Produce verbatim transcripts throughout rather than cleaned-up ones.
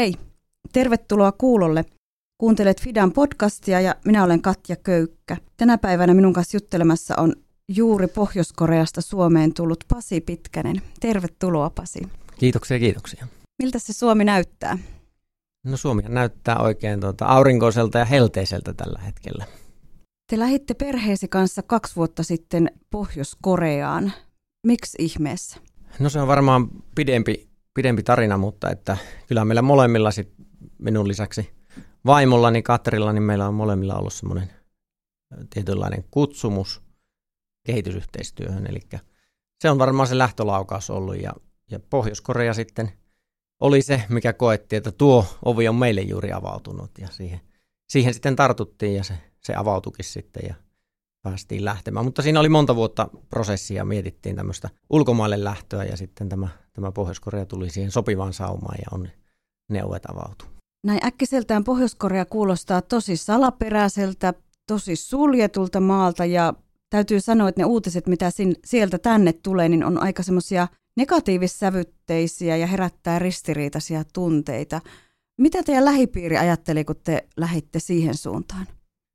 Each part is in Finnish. Hei, tervetuloa kuulolle. Kuuntelet Fidan podcastia ja minä olen Katja Köykkä. Tänä päivänä minun kanssa juttelemassa on juuri Pohjois-Koreasta Suomeen tullut Pasi Pitkänen. Tervetuloa, Pasi. Kiitoksia, kiitoksia. Miltä se Suomi näyttää? No Suomi näyttää oikein tuota aurinkoiselta ja helteiseltä tällä hetkellä. Te lähditte perheesi kanssa kaksi vuotta sitten Pohjois-Koreaan. Miksi ihmeessä? No se on varmaan pidempi, pidempi tarina, mutta että kyllä meillä molemmilla, sit minun lisäksi vaimollani Katrilla, niin meillä on molemmilla ollut semmoinen tietynlainen kutsumus kehitysyhteistyöhön. Eli se on varmaan se lähtölaukaus ollut ja, ja Pohjois-Korea sitten oli se, mikä koettiin, että tuo ovi on meille juuri avautunut ja siihen, siihen sitten tartuttiin ja se, se avautuikin sitten ja päästiin lähtemään. Mutta siinä oli monta vuotta prosessia, mietittiin tämmöistä ulkomaille lähtöä ja sitten tämä, tämä Pohjois-Korea tuli siihen sopivaan saumaan ja on, ne ovet avautui. Näin äkkiseltään Pohjois-Korea kuulostaa tosi salaperäiseltä, tosi suljetulta maalta ja täytyy sanoa, että ne uutiset, mitä sin, sieltä tänne tulee, niin on aika semmoisia negatiivissävytteisiä ja herättää ristiriitaisia tunteita. Mitä teidän lähipiiri ajatteli, kun te lähditte siihen suuntaan?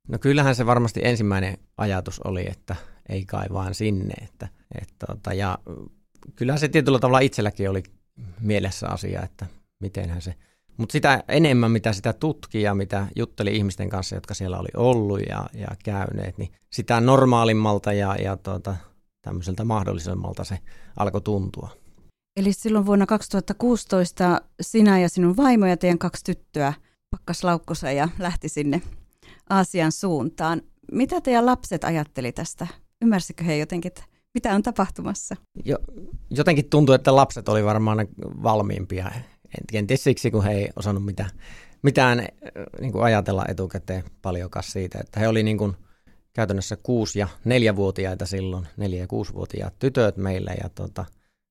No kyllähän se varmasti ensimmäinen ajatus oli, että ei kai vaan sinne. Että, että, ja kyllähän se tietyllä tavalla itselläkin oli mielessä asia, että mitenhän se. Mutta sitä enemmän, mitä sitä tutki ja mitä jutteli ihmisten kanssa, jotka siellä oli ollut ja, ja käyneet, niin sitä normaalimmalta ja, ja tuota, tämmöiseltä mahdollisemmalta se alkoi tuntua. Eli silloin vuonna kaksituhattakuusitoista sinä ja sinun vaimo ja teidän kaksi tyttöä pakkas laukkonsa ja lähti sinne Aasian suuntaan. Mitä teidän lapset ajatteli tästä? Ymmärsikö he jotenkin, mitä on tapahtumassa? Jo, jotenkin tuntui, että lapset oli varmaan valmiimpia. Kenties siksi, kun he ei osannut mitään, mitään niin kuin ajatella etukäteen paljonkaan siitä. Että he oli niin kuin käytännössä kuusi- ja neljävuotiaita silloin, neljä- ja kuusivuotiaat tytöt meillä. Ja tota,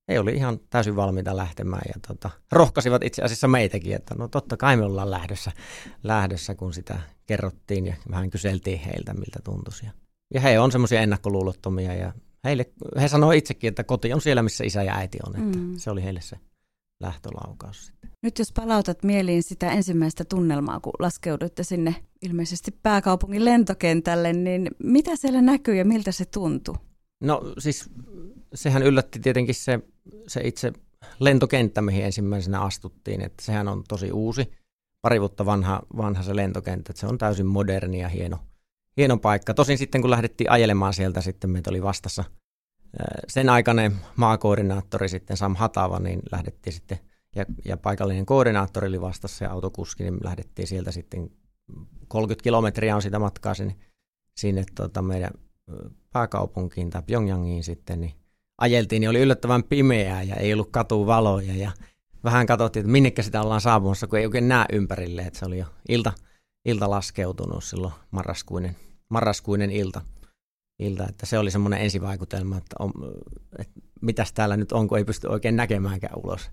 he oli ihan täysin valmiita lähtemään ja tota, rohkaisivat itse asiassa meitäkin, että no totta kai me ollaan lähdössä, lähdössä kun sitä kerrottiin ja vähän kyseltiin heiltä, miltä tuntuisi. Ja he on semmoisia ennakkoluulottomia ja heille, he sanoi itsekin, että koti on siellä, missä isä ja äiti on. Että mm. Se oli heille se lähtölaukaus. Nyt jos palautat mieliin sitä ensimmäistä tunnelmaa, kun laskeuduitte sinne ilmeisesti pääkaupungin lentokentälle, niin mitä siellä näkyy ja miltä se tuntui? No siis sehän yllätti tietenkin se, se itse lentokenttä, mihin ensimmäisenä astuttiin, että sehän on tosi uusi, pari vuotta vanha, vanha se lentokenttä, että se on täysin moderni ja hieno, hieno paikka. Tosin sitten kun lähdettiin ajelemaan sieltä, sitten meitä oli vastassa sen aikainen maakoordinaattori sitten Sam Hatava, niin lähdettiin sitten, ja, ja paikallinen koordinaattori oli vastassa ja autokuski, niin lähdettiin sieltä sitten, kolmekymmentä kilometriä on sitä matkaa sinne, sinne tuota meidän pääkaupunkiin tai Pyongyangiin sitten, niin ajeltiin, niin oli yllättävän pimeää ja ei ollut katuvaloja ja vähän katsottiin, että minnekä sitä ollaan saapumassa, kun ei oikein näe ympärille, että se oli jo ilta, ilta laskeutunut silloin marraskuinen, marraskuinen ilta. Ilta, että se oli semmoinen ensivaikutelma, että, on, että mitäs täällä nyt on, kun ei pysty oikein näkemäänkään ulos.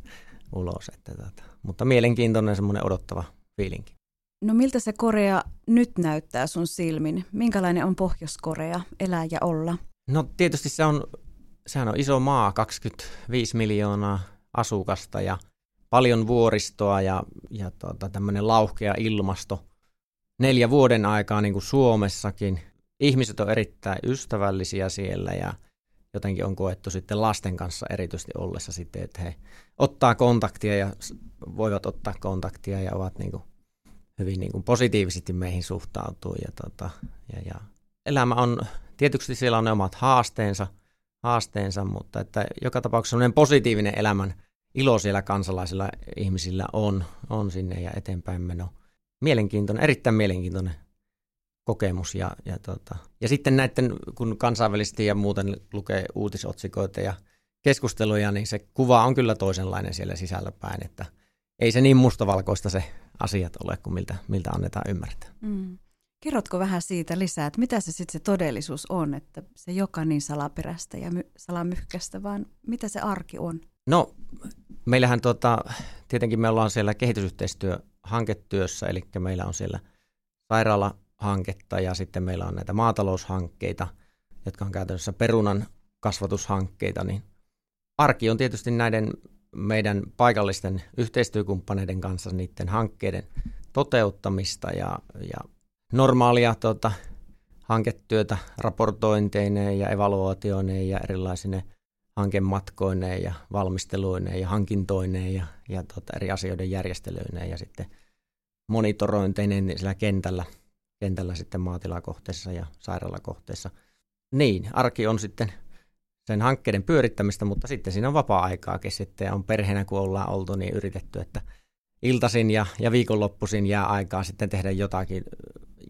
ulos että tota. Mutta mielenkiintoinen semmoinen odottava fiilinki. No miltä se Korea nyt näyttää sun silmin? Minkälainen on Pohjois-Korea elää ja olla? No tietysti se on, sehän on iso maa, kaksikymmentäviisi miljoonaa asukasta ja paljon vuoristoa ja, ja tota, tämmöinen lauhkea ilmasto. Neljä vuoden aikaa niin kuin Suomessakin. Ihmiset on erittäin ystävällisiä siellä ja jotenkin on koettu sitten lasten kanssa erityisesti ollessa sitten, että he ottaa kontaktia ja voivat ottaa kontaktia ja ovat niin kuin hyvin niin kuin positiivisesti meihin suhtautuu. Ja tota, ja, ja. Elämä on, tietysti siellä on ne omat haasteensa, haasteensa mutta että joka tapauksessa sellainen positiivinen elämän ilo siellä kansalaisilla ihmisillä on, on sinne ja eteenpäin meno. Mielenkiintoinen, erittäin mielenkiintoinen kokemus ja, ja, tota. ja sitten näiden, kun kansainvälisesti ja muuten lukee uutisotsikoita ja keskusteluja, niin se kuva on kyllä toisenlainen siellä sisälläpäin, että ei se niin mustavalkoista se asiat ole kuin miltä, miltä annetaan ymmärtää. Mm. Kerrotko vähän siitä lisää, että mitä se sitten se todellisuus on, että se ei olekaan niin salaperäistä ja my- salamyhkäistä, vaan mitä se arki on? No meillähän tota, tietenkin me ollaan siellä kehitysyhteistyöhanketyössä, eli meillä on siellä sairaala hanketta ja sitten meillä on näitä maataloushankkeita, jotka on käytännössä perunan kasvatushankkeita, niin arki on tietysti näiden meidän paikallisten yhteistyökumppaneiden kanssa niiden hankkeiden toteuttamista ja, ja normaalia tuota, hanketyötä raportointeineen ja evaluaatioineen ja erilaisine hankematkoineen ja valmisteluineen ja hankintoineen ja, ja tuota, eri asioiden järjestelyineen ja sitten monitorointeineen sillä kentällä, kentällä sitten maatilakohteessa ja sairaalakohteessa. Niin, arki on sitten sen hankkeiden pyörittämistä, mutta sitten siinä on vapaa-aikaakin sitten ja on perheenä, kun ollaan oltu, niin yritetty, että iltaisin ja, ja viikonloppuisin jää aikaa sitten tehdä jotakin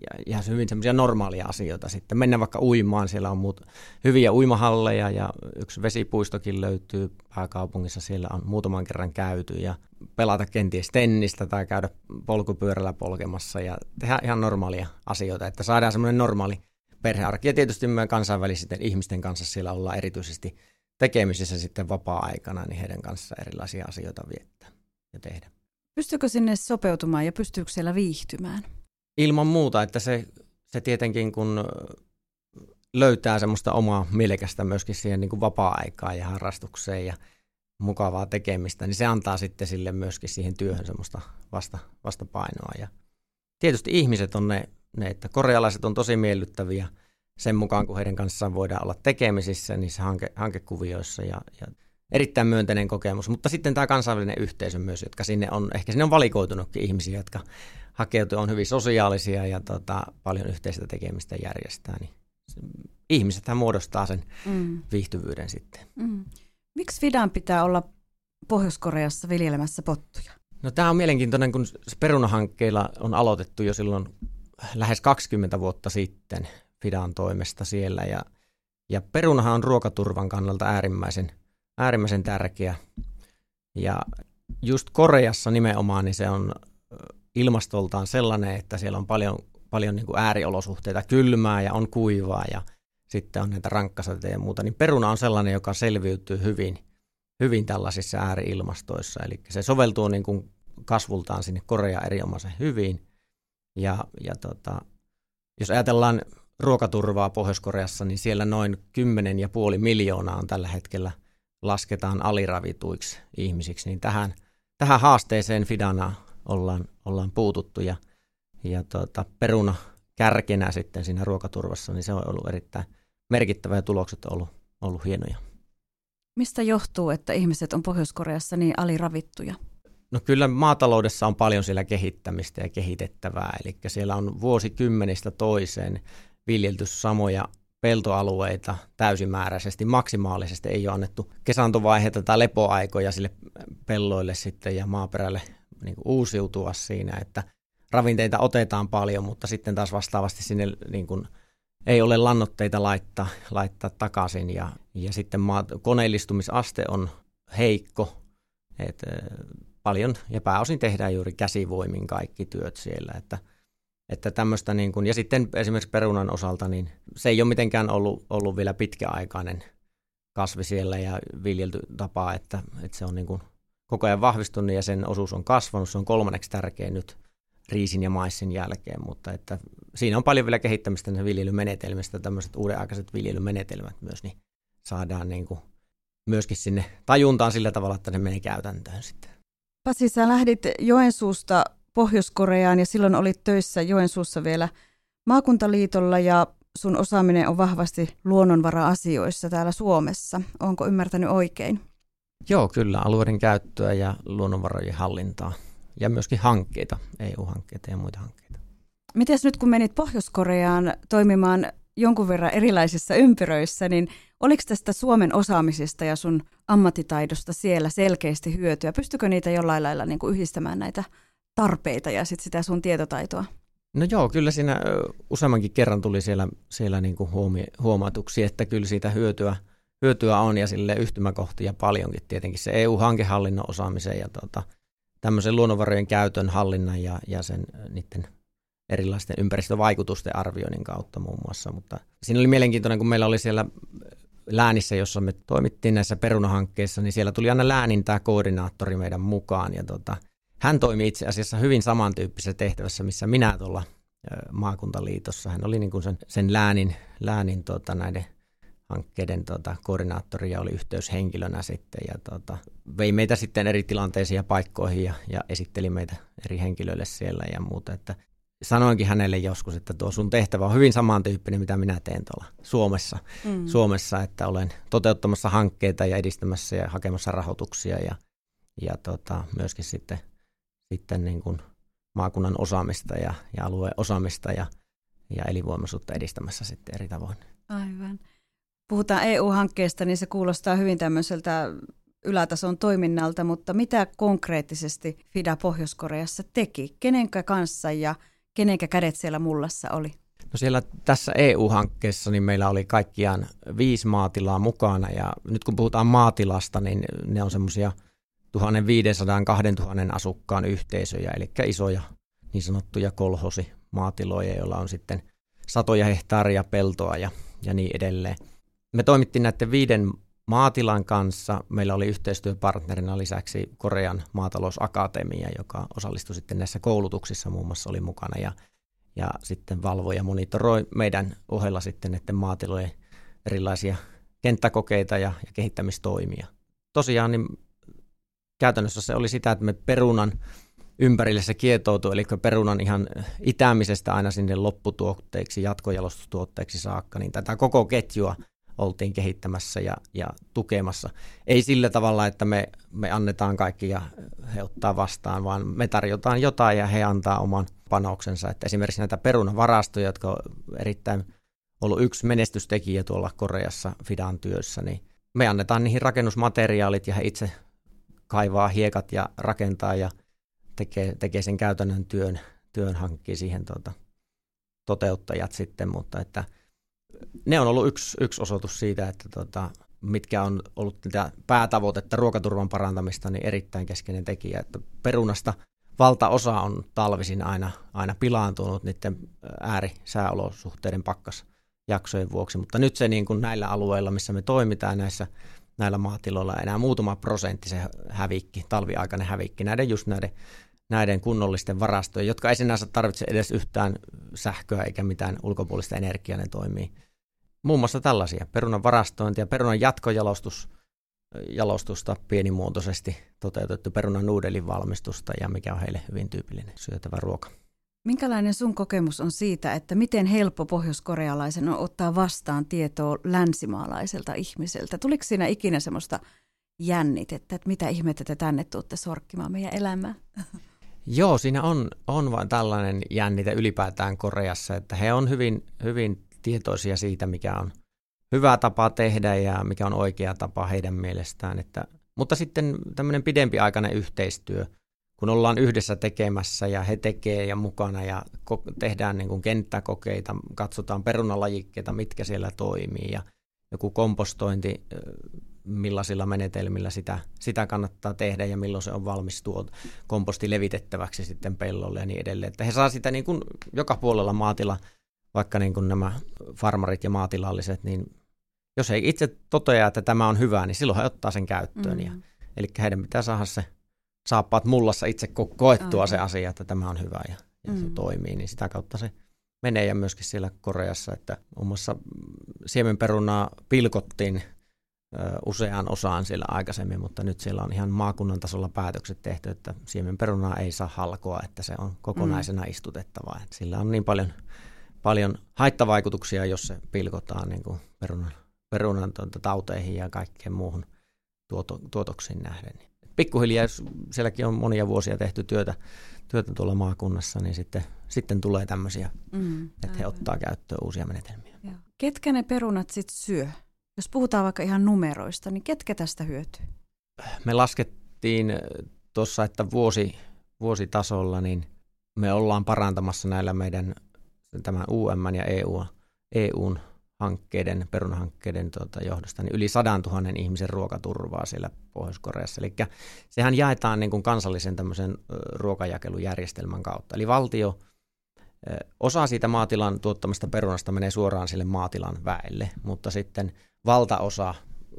ja ihan hyvin semmoisia normaalia asioita sitten. Mennään vaikka uimaan, siellä on muut, hyviä uimahalleja ja yksi vesipuistokin löytyy pääkaupungissa, siellä on muutaman kerran käyty ja pelata kenties tennistä tai käydä polkupyörällä polkemassa ja tehdä ihan normaalia asioita, että saadaan semmoinen normaali perhearki. Ja tietysti me kansainvälisten ihmisten kanssa siellä ollaan erityisesti tekemisissä sitten vapaa-aikana, niin heidän kanssa erilaisia asioita viettää ja tehdä. Pystyykö sinne sopeutumaan ja pystyykö siellä viihtymään? Ilman muuta, että se, se tietenkin kun löytää semmoista omaa mielekästä myöskin siihen niin kuin vapaa-aikaan ja harrastukseen ja mukavaa tekemistä, niin se antaa sitten sille myöskin siihen työhön semmoista vasta, vastapainoa. Ja tietysti ihmiset on ne, ne, että korealaiset on tosi miellyttäviä sen mukaan, kun heidän kanssaan voidaan olla tekemisissä niissä hanke, hankekuvioissa ja, ja erittäin myönteinen kokemus, mutta sitten tämä kansainvälinen yhteisö myös, jotka sinne on, ehkä sinne on valikoitunutkin ihmisiä, jotka hakeutuu, on hyvin sosiaalisia ja tota, paljon yhteistä tekemistä järjestää, niin ihmisethän muodostaa sen mm. viihtyvyyden sitten. Mm. Miksi Fidan pitää olla Pohjois-Koreassa viljelemässä pottuja? No tämä on mielenkiintoinen, kun perunahankkeilla on aloitettu jo silloin lähes kaksikymmentä vuotta sitten Fidan toimesta siellä ja, ja perunahan on ruokaturvan kannalta äärimmäisen Äärimmäisen tärkeä. Ja just Koreassa nimenomaan niin se on ilmastoltaan sellainen, että siellä on paljon, paljon niin kuin ääriolosuhteita, kylmää ja on kuivaa ja sitten on näitä rankkasateita ja muuta. Niin peruna on sellainen, joka selviytyy hyvin, hyvin tällaisissa ääriilmastoissa. Eli se soveltuu niin kuin kasvultaan sinne Koreaan erinomaisen hyvin. Ja, ja tota, jos ajatellaan ruokaturvaa Pohjois-Koreassa, niin siellä noin kymmenen pilkku viisi miljoonaa on tällä hetkellä lasketaan aliravituiksi ihmisiksi, niin tähän, tähän haasteeseen Fidana ollaan, ollaan puututtu ja, ja tuota, peruna kärkenä sitten siinä ruokaturvassa, niin se on ollut erittäin merkittävä ja tulokset on ollut, ollut hienoja. Mistä johtuu, että ihmiset on Pohjois-Koreassa niin aliravittuja? No kyllä maataloudessa on paljon siellä kehittämistä ja kehitettävää, eli siellä on vuosikymmenistä toiseen viljelty samoja peltoalueita täysimääräisesti, maksimaalisesti ei ole annettu kesantovaiheita tai lepoaikoja sille pelloille sitten ja maaperälle niin kuin uusiutua siinä, että ravinteita otetaan paljon, mutta sitten taas vastaavasti sinne niin kuin ei ole lannoitteita laittaa, laittaa takaisin ja, ja sitten maat, koneellistumisaste on heikko, että paljon ja pääosin tehdään juuri käsivoimin kaikki työt siellä, että Että tämmöistä niin kuin, ja sitten esimerkiksi perunan osalta, niin se ei ole mitenkään ollut, ollut vielä pitkäaikainen kasvi siellä ja viljelty tapa, että, että se on niin kuin koko ajan vahvistunut ja sen osuus on kasvanut. Se on kolmanneksi tärkeä nyt riisin ja maissin jälkeen, mutta että siinä on paljon vielä kehittämistä näistä viljelymenetelmistä, tämmöiset uudenaikaiset viljelymenetelmät myös, niin saadaan niin kuin myöskin sinne tajuntaan sillä tavalla, että ne menee käytäntöön sitten. Pasi, sä lähdit Joensuusta Pohjois-Koreaan ja silloin olit töissä Joensuussa vielä maakuntaliitolla ja sun osaaminen on vahvasti luonnonvara-asioissa täällä Suomessa. Oonko ymmärtänyt oikein? Joo, kyllä. Alueiden käyttöä ja luonnonvarojen hallintaa ja myöskin hankkeita, E U-hankkeita ja muita hankkeita. Mites nyt kun menit Pohjois-Koreaan toimimaan jonkun verran erilaisissa ympyröissä, niin oliko tästä Suomen osaamisesta ja sun ammattitaidosta siellä selkeästi hyötyä? Pystykö niitä jollain lailla niin kuin yhdistämään näitä tarpeita ja sitten sitä sun tietotaitoa? No joo, kyllä siinä useammankin kerran tuli siellä, siellä niin kuin huomatuksi, että kyllä siitä hyötyä, hyötyä on ja sille yhtymäkohtia paljonkin tietenkin se E U-hankehallinnon osaamiseen ja tuota, tämmöisen luonnonvarojen käytön hallinnan ja, ja sen niiden erilaisten ympäristövaikutusten arvioinnin kautta muun muassa. Mutta siinä oli mielenkiintoinen, kun meillä oli siellä läänissä, jossa me toimittiin näissä perunahankkeissa, niin siellä tuli aina läänin tämä koordinaattori meidän mukaan ja tuota, hän toimi itse asiassa hyvin samantyyppisessä tehtävässä, missä minä tuolla maakuntaliitossa. Hän oli niin kuin sen, sen läänin, läänin tota, näiden hankkeiden tota, koordinaattori ja oli yhteyshenkilönä sitten ja tota, vei meitä sitten eri tilanteisiin ja paikkoihin ja, ja esitteli meitä eri henkilöille siellä ja muuta. Että sanoinkin hänelle joskus, että tuo sun tehtävä on hyvin samantyyppinen, mitä minä teen tuolla Suomessa, mm. Suomessa että olen toteuttamassa hankkeita ja edistämässä ja hakemassa rahoituksia ja, ja tota, myöskin sitten, sitten niin kuin maakunnan osaamista ja, ja alueen osaamista ja, ja elinvoimaisuutta edistämässä sitten eri tavoin. Aivan. Puhutaan E U-hankkeesta, niin se kuulostaa hyvin tämmöiseltä ylätason toiminnalta, mutta mitä konkreettisesti FIDA Pohjois-Koreassa teki? Kenenkä kanssa ja kenenkä kädet siellä mullassa oli? No siellä tässä E U-hankkeessa niin meillä oli kaikkiaan viisi maatilaa mukana ja nyt kun puhutaan maatilasta, niin ne on semmoisia tuhat viisisataa–kaksi tuhatta asukkaan yhteisöjä, eli isoja niin sanottuja kolhosimaatiloja, joilla on sitten satoja hehtaaria peltoa ja, ja niin edelleen. Me toimittiin näiden viiden maatilan kanssa. Meillä oli yhteistyöpartnerina lisäksi Korean maatalousakatemia, joka osallistui sitten näissä koulutuksissa, muun muassa oli mukana ja, ja sitten valvoi ja monitoroi meidän ohella sitten näiden maatilojen erilaisia kenttäkokeita ja, ja kehittämistoimia. Tosiaan niin käytännössä se oli sitä, että me perunan ympärille se kietoutui, eli perunan ihan itämisestä aina sinne lopputuotteiksi, jatkojalostustuotteiksi saakka, niin tätä koko ketjua oltiin kehittämässä ja, ja tukemassa. Ei sillä tavalla, että me, me annetaan kaikki ja he ottaa vastaan, vaan me tarjotaan jotain ja he antaa oman panoksensa. Että esimerkiksi näitä perunavarastoja, jotka on erittäin ollut yksi menestystekijä tuolla Koreassa FIDAn työssä, niin me annetaan niihin rakennusmateriaalit ja he itse kaivaa hiekat ja rakentaa ja tekee, tekee sen käytännön työn, työn hankkii siihen tuota, toteuttajat sitten, mutta että ne on ollut yksi, yksi osoitus siitä, että tota, mitkä on ollut tätä päätavoitetta ruokaturvan parantamista, niin erittäin keskeinen tekijä, että perunasta valtaosa on talvisin aina, aina pilaantunut niiden äärisääolosuhteiden pakkasjaksojen vuoksi, mutta nyt se niin kuin näillä alueilla, missä me toimitaan näissä näillä maatiloilla enää muutama prosentti se hävikki, talviaikainen hävikki, näiden just näiden, näiden kunnollisten varastojen, jotka ei sinänsä tarvitse edes yhtään sähköä eikä mitään ulkopuolista energiaa, ne toimii. Muun muassa tällaisia, perunan varastointia, perunan jatkojalostusta pienimuotoisesti toteutettu, perunan nuudelin valmistusta ja mikä on heille hyvin tyypillinen syötävä ruoka. Minkälainen sun kokemus on siitä, että miten helppo pohjoiskorealaisen on ottaa vastaan tietoa länsimaalaiselta ihmiseltä? Tuliko siinä ikinä semmoista jännitettä, että mitä ihmettä te tänne tuutte sorkkimaan meidän elämää? Joo, siinä on, on vain tällainen jännite ylipäätään Koreassa, että he on hyvin, hyvin tietoisia siitä, mikä on hyvä tapa tehdä ja mikä on oikea tapa heidän mielestään. Että, mutta sitten tämmöinen pidempiaikainen yhteistyö. Kun ollaan yhdessä tekemässä ja he tekee ja mukana ja ko- tehdään niin kuin kenttäkokeita, katsotaan perunalajikkeita, mitkä siellä toimii ja joku kompostointi, millaisilla menetelmillä sitä, sitä kannattaa tehdä ja milloin se on valmis tuo komposti levitettäväksi sitten pellolle ja niin edelleen. Että he saa sitä niin kuin joka puolella maatila, vaikka niin kuin nämä farmarit ja maatilalliset, niin jos he itse toteaa, että tämä on hyvä, niin silloin he ottaa sen käyttöön. Mm-hmm. Ja, eli heidän pitää saada se saappaat mullassa itse koettua okay. Se asia, että tämä on hyvä ja, ja mm-hmm. se toimii, niin sitä kautta se menee ja myöskin siellä Koreassa, että muun muassa siemenperunaa pilkottiin ö, useaan osaan siellä aikaisemmin, mutta nyt siellä on ihan maakunnan tasolla päätökset tehty, että siemenperunaa ei saa halkoa, että se on kokonaisena mm-hmm. istutettavaa. Et sillä on niin paljon, paljon haittavaikutuksia, jos se pilkotaan niin kuin perunan, perunan tauteihin ja kaikkeen muuhun tuoto, tuotoksiin nähden. Pikkuhiljaa, jos sielläkin on monia vuosia tehty työtä, työtä tuolla maakunnassa, niin sitten, sitten tulee tämmöisiä, mm, että he ottaa käyttöön uusia menetelmiä. Joo. Ketkä ne perunat sitten syö? Jos puhutaan vaikka ihan numeroista, niin ketkä tästä hyötyy? Me laskettiin tuossa, että vuosi, vuositasolla niin me ollaan parantamassa näillä meidän tämän U M ja E U, EUn hankkeiden, perunahankkeiden tuota, johdosta, niin yli sadantuhannen ihmisen ruokaturvaa siellä Pohjois-Koreassa. Eli sehän jaetaan niin kuin kansallisen tämmöisen ruokajakelujärjestelmän kautta. Eli valtio, osa siitä maatilan tuottamasta perunasta menee suoraan sille maatilan väelle, mutta sitten valtaosa,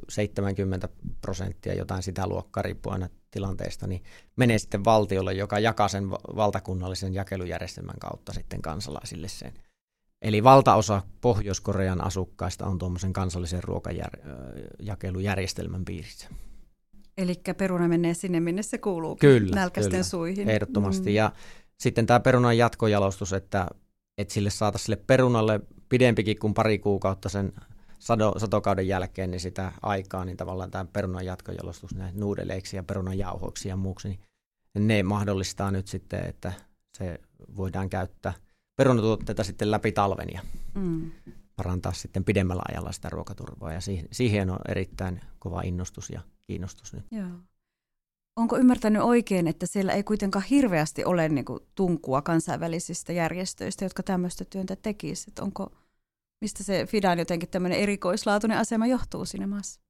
seitsemänkymmentä prosenttia, jotain sitä luokkaa riippuu aina tilanteesta, niin menee sitten valtiolle, joka jakaa sen valtakunnallisen jakelujärjestelmän kautta sitten kansalaisille sen. Eli valtaosa Pohjois-Korean asukkaista on tuommoisen kansallisen ruokajakelujärjestelmän piirissä. Eli peruna menee sinne, minne se kuuluu, kyllä, nälkäisten kyllä. suihin. Ehdottomasti. Mm. Ja sitten tämä perunan jatkojalostus, että, että sille saataisiin sille perunalle pidempikin kuin pari kuukautta sen sado, satokauden jälkeen, niin sitä aikaa, niin tavallaan tämä perunan jatkojalostus näin nuudeleiksi ja perunan jauhoiksi ja muuksi, niin ne mahdollistaa nyt sitten, että se voidaan käyttää perunatuotteita sitten läpi talven ja mm. parantaa sitten pidemmällä ajalla sitä ruokaturvaa. Ja siihen, siihen on erittäin kova innostus ja kiinnostus nyt. Joo. Onko ymmärtänyt oikein, että siellä ei kuitenkaan hirveästi ole niin kuin tunkua kansainvälisistä järjestöistä, jotka tämmöistä työntä tekisivät? Onko, mistä se Fidan jotenkin tämmöinen erikoislaatuinen asema johtuu siinä maassa?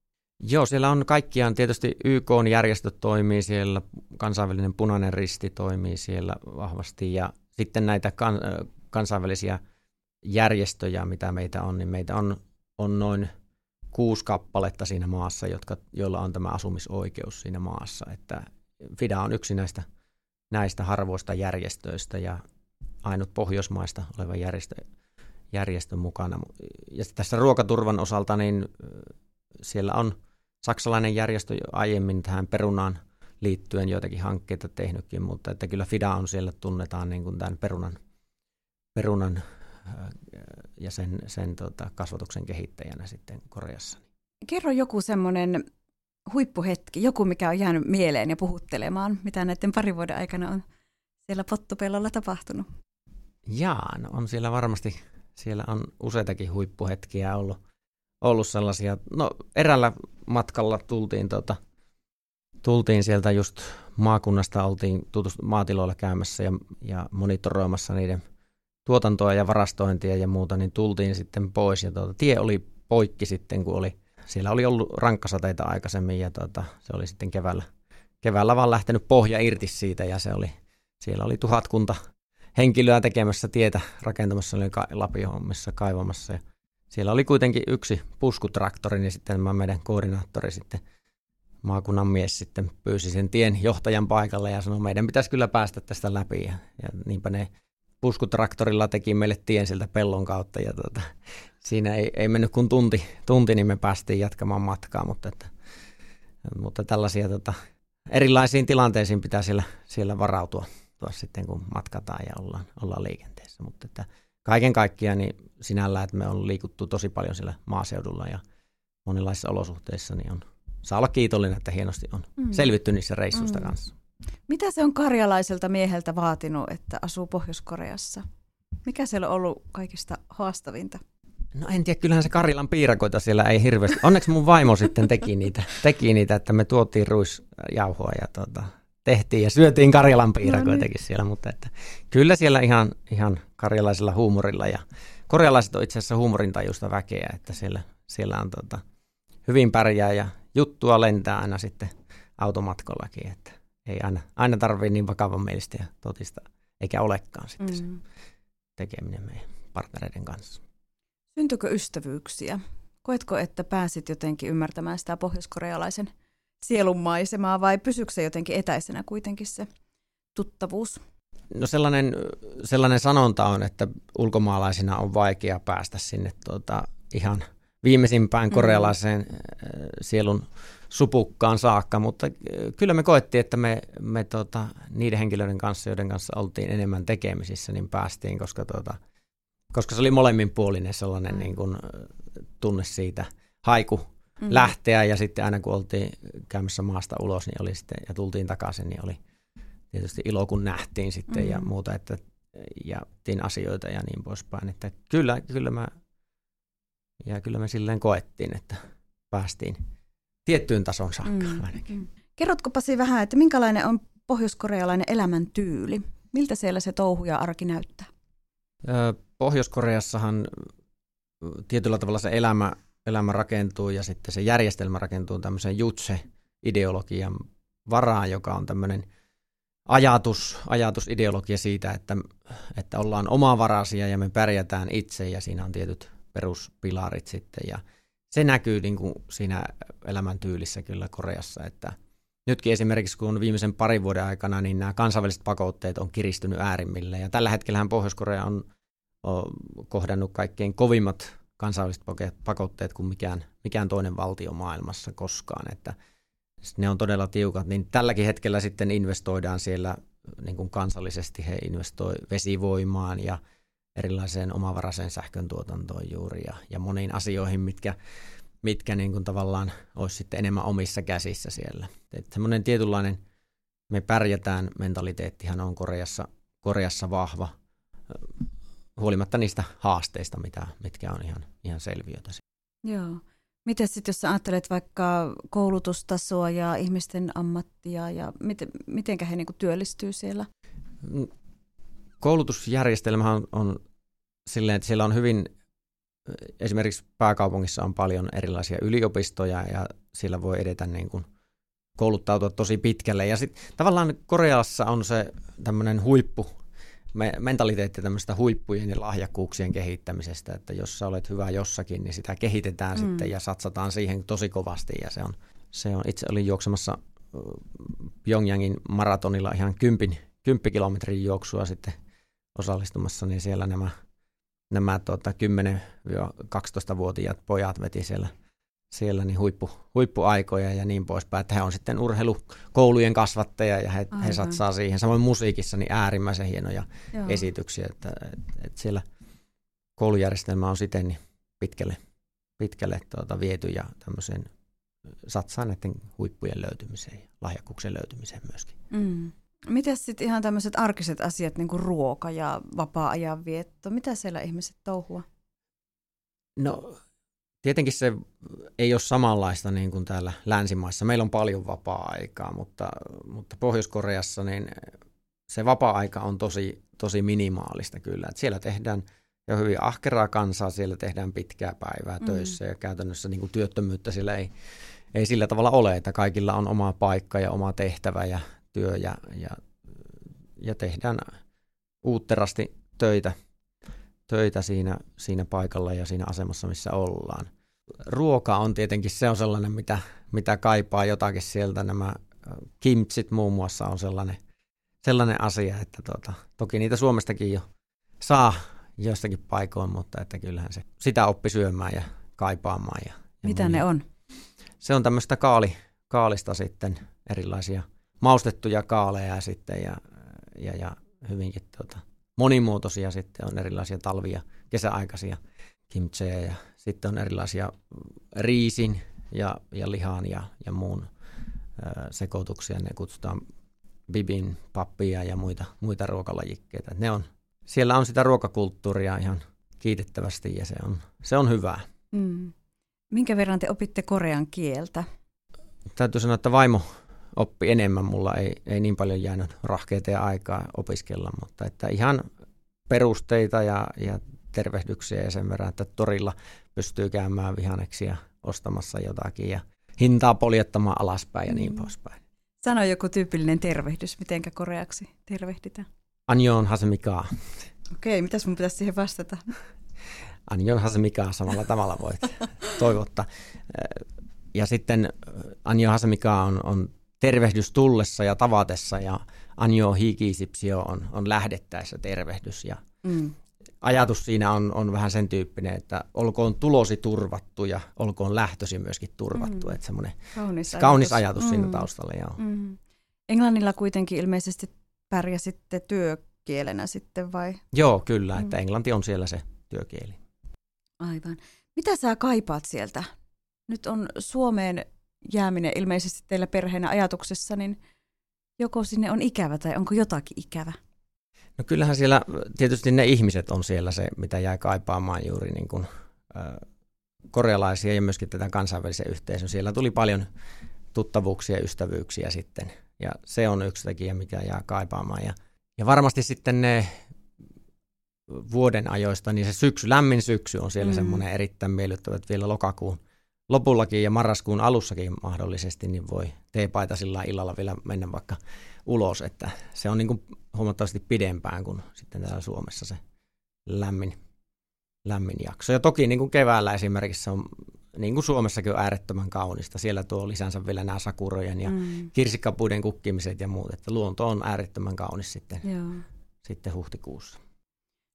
Joo, siellä on kaikkiaan. Tietysti Y K-järjestöt toimii siellä, kansainvälinen Punainen Risti toimii siellä vahvasti ja sitten näitä kan, kansainvälisiä järjestöjä, mitä meitä on, niin meitä on, on noin kuusi kappaletta siinä maassa, jotka, joilla on tämä asumisoikeus siinä maassa. Että F I D A on yksi näistä, näistä harvoista järjestöistä ja ainut pohjoismaista oleva järjestö, järjestö mukana. Ja tässä ruokaturvan osalta niin siellä on saksalainen järjestö aiemmin tähän perunaan liittyen joitakin hankkeita tehnytkin, mutta että kyllä F I D A on siellä, tunnetaan niin kuin tämän perunan, perunan ja sen, sen tota, kasvatuksen kehittäjänä sitten Koreassa. Kerro joku semmoinen huippuhetki, joku mikä on jäänyt mieleen ja puhuttelemaan, mitä näiden parin vuoden aikana on siellä pottupellolla tapahtunut. Jaa, no on siellä varmasti, siellä on useitakin huippuhetkiä ollut, ollut sellaisia. No eräällä matkalla tultiin tota, Tultiin sieltä just maakunnasta, oltiin tutustu, maatiloilla käymässä ja, ja monitoroimassa niiden tuotantoa ja varastointia ja muuta, niin tultiin sitten pois. Ja tuota, tie oli poikki sitten, kun oli, siellä oli ollut rankkasateita aikaisemmin ja tuota, se oli sitten keväällä, keväällä vaan lähtenyt pohja irti siitä ja se oli, siellä oli tuhatkunta henkilöä tekemässä tietä, rakentamassa, oli lapiohommissa, kaivamassa. Ja siellä oli kuitenkin yksi puskutraktori, niin sitten meidän koordinaattori sitten, maakunnan mies sitten pyysi sen tien johtajan paikalle ja sanoi, meidän pitäisi kyllä päästä tästä läpi. Ja, ja niinpä ne puskutraktorilla teki meille tien sieltä pellon kautta. Ja tuota, siinä ei, ei mennyt kuin tunti, tunti, niin me päästiin jatkamaan matkaa. Mutta, että, mutta tällaisia tuota, erilaisiin tilanteisiin pitää siellä, siellä varautua sitten, kun matkataan ja ollaan, ollaan liikenteessä. Mutta että kaiken kaikkiaan niin sinällään, että me on liikuttu tosi paljon siellä maaseudulla ja monilaisissa olosuhteissa, niin on saa olla kiitollinen, että hienosti on mm. selvitty niissä reissuista mm. kanssa. Mitä se on karjalaiselta mieheltä vaatinut, että asuu Pohjois-Koreassa? Mikä siellä on ollut kaikista haastavinta? No en tiedä, kyllähän se Karjalan piirakoita siellä ei hirveästi. Onneksi mun vaimo sitten teki niitä, teki niitä, että me tuotiin ruisjauhoa ja tuota, tehtiin ja syötiin Karjalan piirakoitakin no niin. siellä. Mutta että, kyllä siellä ihan, ihan karjalaisella huumorilla ja korealaiset on itse asiassa huumorintajuista väkeä, että siellä, siellä on tuota, hyvin pärjää ja juttua lentää aina sitten automatkollakin, että ei aina, aina tarvitse niin vakavan mielistä ja totista, eikä olekaan sitten mm-hmm. se tekeminen meidän partnereiden kanssa. Syntyykö ystävyyksiä? Koetko, että pääsit jotenkin ymmärtämään sitä pohjoiskorealaisen sielunmaisemaa vai pysyykö se jotenkin etäisenä kuitenkin se tuttavuus? No sellainen, sellainen sanonta on, että ulkomaalaisina on vaikea päästä sinne tuota, ihan viimeisimpään korealaiseen mm-hmm. sielun supukkaan saakka, mutta kyllä me koettiin, että me, me tota, niiden henkilöiden kanssa, joiden kanssa oltiin enemmän tekemisissä, niin päästiin, koska, tota, koska se oli molemminpuolinen sellainen mm-hmm. niin kuin, tunne siitä haiku mm-hmm. lähteä ja sitten aina kun oltiin käymässä maasta ulos niin oli sitten, ja tultiin takaisin, niin oli tietysti ilo, kun nähtiin sitten mm-hmm. ja muuta, että ja tein asioita ja niin poispäin, että kyllä, kyllä mä Ja kyllä me silleen koettiin, että päästiin tiettyyn tason saakka mm. ainakin. Kerrotko Pasi vähän, että minkälainen on pohjoiskorealainen elämäntyyli? Miltä siellä se touhu ja arki näyttää? Pohjois-Koreassahan tietyllä tavalla se elämä, elämä rakentuu ja sitten se järjestelmä rakentuu tämmöiseen jutse-ideologian varaan, joka on tämmöinen ajatus, ajatusideologia siitä, että, että ollaan omavaraisia ja me pärjätään itse ja siinä on tietyt peruspilarit sitten ja se näkyy niin kuin siinä elämäntyylissä kyllä Koreassa, että nytkin esimerkiksi kun viimeisen parin vuoden aikana niin nämä kansainväliset pakotteet on kiristynyt äärimmille ja tällä hetkellähän Pohjois-Korea on, kohdannut kaikkein kovimmat kansainväliset pakotteet kuin mikään, mikään toinen valtio maailmassa koskaan, että ne on todella tiukat, niin tälläkin hetkellä sitten investoidaan siellä niin kuin kansallisesti, he investoi vesivoimaan ja erilaiseen omavaraiseen sähköntuotantoon juuri ja, ja moniin asioihin, mitkä, mitkä niin kuin tavallaan olisi sitten enemmän omissa käsissä siellä. Että semmoinen tietynlainen me pärjätään mentaliteettihan on Koreassa, Koreassa vahva, huolimatta niistä haasteista, mitä, mitkä on ihan, ihan selviötä. Joo. Miten sitten, jos sä ajattelet vaikka koulutustasoa ja ihmisten ammattia, ja miten, mitenkä he niin kuin työllistyy siellä? Koulutusjärjestelmä on, on silleen, että siellä on hyvin, esimerkiksi pääkaupungissa on paljon erilaisia yliopistoja, ja siellä voi edetä niin kuin kouluttautua tosi pitkälle. Ja sitten tavallaan Koreassa on se tämmöinen huippu, mentaliteetti tämmöistä huippujen ja lahjakkuuksien kehittämisestä, että jos sä olet hyvä jossakin, niin sitä kehitetään mm. sitten ja satsataan siihen tosi kovasti. Ja se on, se on, itse olin juoksemassa Pyongyangin maratonilla ihan kympin, kymppikilometrin juoksua sitten osallistumassa, niin siellä nämä, nämä tuota, kymmenen-kaksitoistavuotiaat pojat veti siellä, siellä niin huippu, huippuaikoja ja niin poispäin, että he on sitten urheilukoulujen kasvattajia ja he, he satsaa siihen. Samoin musiikissa niin äärimmäisen hienoja Joo. esityksiä, että, että siellä koulujärjestelmä on siten niin pitkälle, pitkälle tuota viety ja tämmöisen satsaa näiden huippujen löytymiseen ja lahjakkuuksien löytymiseen myöskin. Mm. Mitäs sitten ihan tämmöiset arkiset asiat, niin kuin ruoka ja vapaa-ajan vietto, mitä siellä ihmiset touhua? No... Tietenkin se ei ole samanlaista niin kuin täällä länsimaissa. Meillä on paljon vapaa-aikaa, mutta, mutta Pohjois-Koreassa niin se vapaa-aika on tosi, tosi minimaalista kyllä. Et siellä tehdään jo hyvin ahkeraa kansaa, siellä tehdään pitkää päivää töissä mm. ja käytännössä niin kuin työttömyyttä siellä ei, ei sillä tavalla ole, että kaikilla on oma paikka ja oma tehtävä ja työ ja, ja, ja tehdään uutterasti töitä. töitä siinä, siinä paikalla ja siinä asemassa, missä ollaan. Ruoka on tietenkin, se on sellainen, mitä, mitä kaipaa jotakin sieltä. Nämä kimchit muun muassa on sellainen, sellainen asia, että tuota, toki niitä Suomestakin jo saa jostakin paikoin, mutta että kyllähän se sitä oppi syömään ja kaipaamaan. Ja, ja mitä monia. Ne on? Se on tämmöistä kaali, kaalista sitten, erilaisia maustettuja kaaleja sitten ja, ja, ja hyvinkin tuota, monimuotoisia sitten on erilaisia talvia, kesäaikaisia kimchejä ja sitten on erilaisia riisin ja, ja lihan ja, ja muun ö, sekoituksia. Ne kutsutaan bibin, pappia ja muita, muita ruokalajikkeita. Ne on, siellä on sitä ruokakulttuuria ihan kiitettävästi ja se on, se on hyvää. Mm. Minkä verran te opitte korean kieltä? Täytyy sanoa, että vaimo oppi enemmän. Mulla ei, ei niin paljon jäänyt rahkeita ja aikaa opiskella, mutta että ihan perusteita ja, ja tervehdyksiä ja sen verran, että torilla pystyy käymään vihanneksia ostamassa jotakin ja hintaa poljettamaan alaspäin ja niin mm. poispäin. Sano joku tyypillinen tervehdys, mitenkä koreaksi tervehditään? Annyeonghaseyo. Okei, mitäs mun pitäisi siihen vastata? Annyeonghaseyo samalla tavalla voit toivottaa. Ja sitten Annyeonghaseyo on, on tervehdys tullessa ja tavatessa ja Annyeonghaseyo on, on lähdettäessä tervehdys. Ja mm. ajatus siinä on, on vähän sen tyyppinen, että olkoon tulosi turvattu ja olkoon lähtösi myöskin turvattu. Mm. Että semmoinen kaunis, kaunis ajatus, ajatus siinä mm. taustalla. Joo. Mm. Englannilla kuitenkin ilmeisesti pärjäsitte työkielenä sitten vai? Joo, kyllä, mm. että englanti on siellä se työkieli. Aivan. Mitä sä kaipaat sieltä? Nyt on Suomeen jääminen ilmeisesti teillä perheenä ajatuksessa, niin joko sinne on ikävä tai onko jotakin ikävä? No kyllähän siellä tietysti ne ihmiset on siellä se, mitä jää kaipaamaan juuri niin kuin, äh, korealaisia ja myöskin tätä kansainvälisen yhteisön. Siellä tuli paljon tuttavuuksia ja ystävyyksiä sitten ja se on yksi tekijä, mikä jää kaipaamaan. Ja, ja varmasti sitten ne vuoden ajoista, niin se syksy, lämmin syksy on siellä mm. semmoinen erittäin miellyttävä, että vielä lokakuun lopullakin ja marraskuun alussakin mahdollisesti niin voi teepaita sillä illalla vielä mennä vaikka ulos, että se on niin kuin huomattavasti pidempään kuin sitten täällä Suomessa se lämmin, lämmin jakso. Ja toki niin kuin keväällä esimerkiksi se on niin kuin Suomessakin on äärettömän kaunista. Siellä tuo lisänsä vielä nämä sakurojen ja mm. kirsikkapuiden kukkimiset ja muut, että luonto on äärettömän kaunis sitten, sitten huhtikuussa.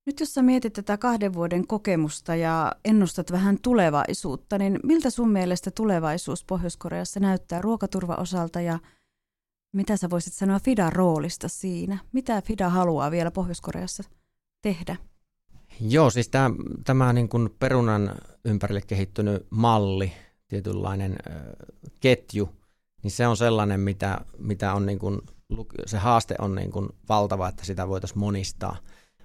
Nyt jos sä mietit tätä kahden vuoden kokemusta ja ennustat vähän tulevaisuutta, niin miltä sun mielestä tulevaisuus Pohjois-Koreassa näyttää ruokaturvaosalta ja mitä sä voisit sanoa F I D A roolista siinä? Mitä F I D A haluaa vielä Pohjois-Koreassa tehdä? Joo, siis tämä, tämä niin kuin perunan ympärille kehittynyt malli, tietynlainen äh, ketju, niin se on sellainen, mitä, mitä on niin kuin, se haaste on niin kuin valtava, että sitä voitaisiin monistaa.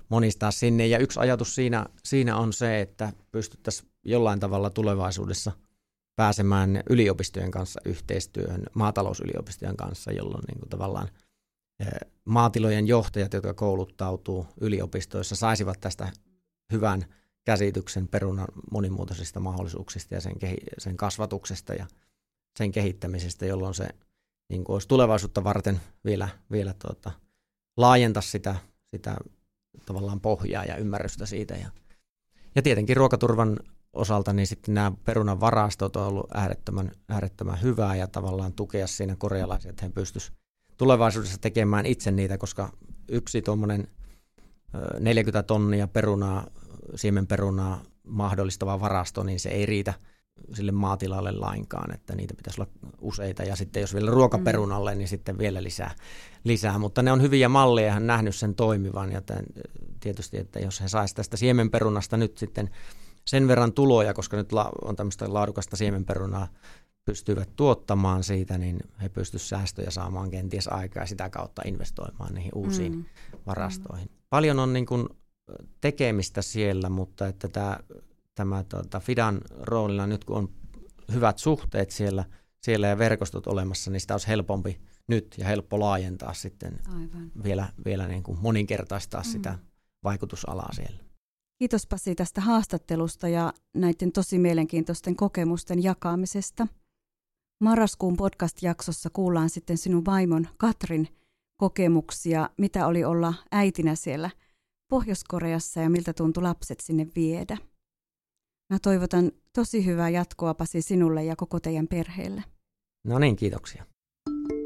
monistaa sinne. Ja yksi ajatus siinä, siinä on se, että pystyttäisiin jollain tavalla tulevaisuudessa pääsemään yliopistojen kanssa yhteistyöhön, maatalousyliopistojen kanssa, jolloin niin kuin tavallaan maatilojen johtajat, jotka kouluttautuu yliopistoissa, saisivat tästä hyvän käsityksen perunan monimuotoisista mahdollisuuksista ja sen, kehi- sen kasvatuksesta ja sen kehittämisestä, jolloin se niin kuin olisi tulevaisuutta varten vielä, vielä tuota, laajentaa sitä, sitä tavallaan pohjaa ja ymmärrystä siitä. Ja, ja tietenkin ruokaturvan osalta niin sitten nämä perunan varastot on ollut äärettömän, äärettömän hyvää ja tavallaan tukea siinä korealaisia, että he pystyisivät tulevaisuudessa tekemään itse niitä, koska yksi tuommoinen neljäkymmentä tonnia perunaa, siemenperunaa mahdollistava varasto, niin se ei riitä sille maatilalle lainkaan, että niitä pitäisi olla useita ja sitten jos vielä ruokaperunalle, niin sitten vielä lisää. lisää. Mutta ne on hyviä malleja, hän on nähnyt sen toimivan ja tämän, tietysti, että jos he saisivat tästä siemenperunasta nyt sitten sen verran tuloja, koska nyt on tämmöistä laadukasta siemenperunaa pystyvät tuottamaan siitä, niin he pystyisivät säästöjä saamaan kenties aikaa ja sitä kautta investoimaan niihin uusiin mm. varastoihin. Paljon on niin kuin tekemistä siellä, mutta että tämä Tämä tuota, F I D A:n roolilla nyt, kun on hyvät suhteet siellä, siellä ja verkostot olemassa, niin sitä olisi helpompi nyt ja helppo laajentaa sitten Aivan. vielä, vielä niin kuin moninkertaistaa mm. sitä vaikutusalaa siellä. Kiitos Pasi tästä haastattelusta ja näiden tosi mielenkiintoisten kokemusten jakamisesta. Marraskuun podcast-jaksossa kuullaan sitten sinun vaimon Katrin kokemuksia, mitä oli olla äitinä siellä Pohjois-Koreassa ja miltä tuntui lapset sinne viedä. Mä toivotan tosi hyvää jatkoa Pasi sinulle ja koko teidän perheelle. No niin, kiitoksia.